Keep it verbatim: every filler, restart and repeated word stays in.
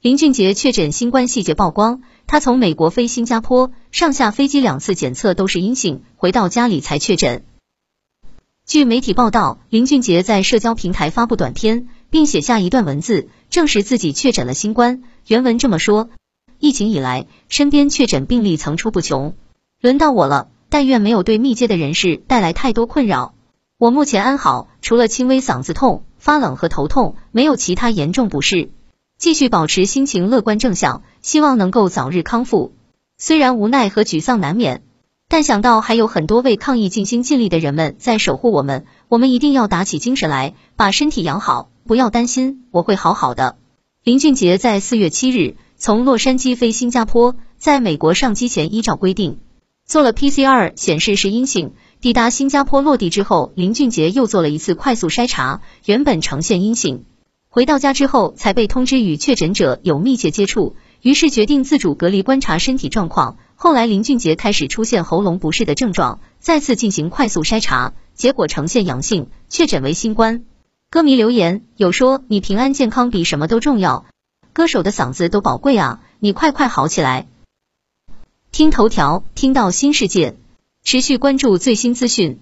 林俊杰确诊新冠细节曝光，他从美国飞新加坡，上下飞机两次检测都是阴性，回到家里才确诊。据媒体报道，林俊杰在社交平台发布短片，并写下一段文字，证实自己确诊了新冠。原文这么说：疫情以来，身边确诊病例层出不穷，轮到我了，但愿没有对密切的人士带来太多困扰。我目前安好，除了轻微嗓子痛、发冷和头痛，没有其他严重不适。继续保持心情乐观正向，希望能够早日康复。虽然无奈和沮丧难免，但想到还有很多为抗疫尽心尽力的人们在守护我们，我们一定要打起精神来，把身体养好，不要担心，我会好好的。林俊杰在四月七日从洛杉矶飞新加坡，在美国上机前依照规定做了 P C R 显示是阴性，抵达新加坡落地之后，林俊杰又做了一次快速筛查，原本呈现阴性。回到家之后才被通知与确诊者有密切接触，于是决定自主隔离观察身体状况。后来林俊杰开始出现喉咙不适的症状，再次进行快速筛查，结果呈现阳性，确诊为新冠。歌迷留言有说：你平安健康比什么都重要，歌手的嗓子都宝贵啊，你快快好起来。听头条，听到新世界，持续关注最新资讯。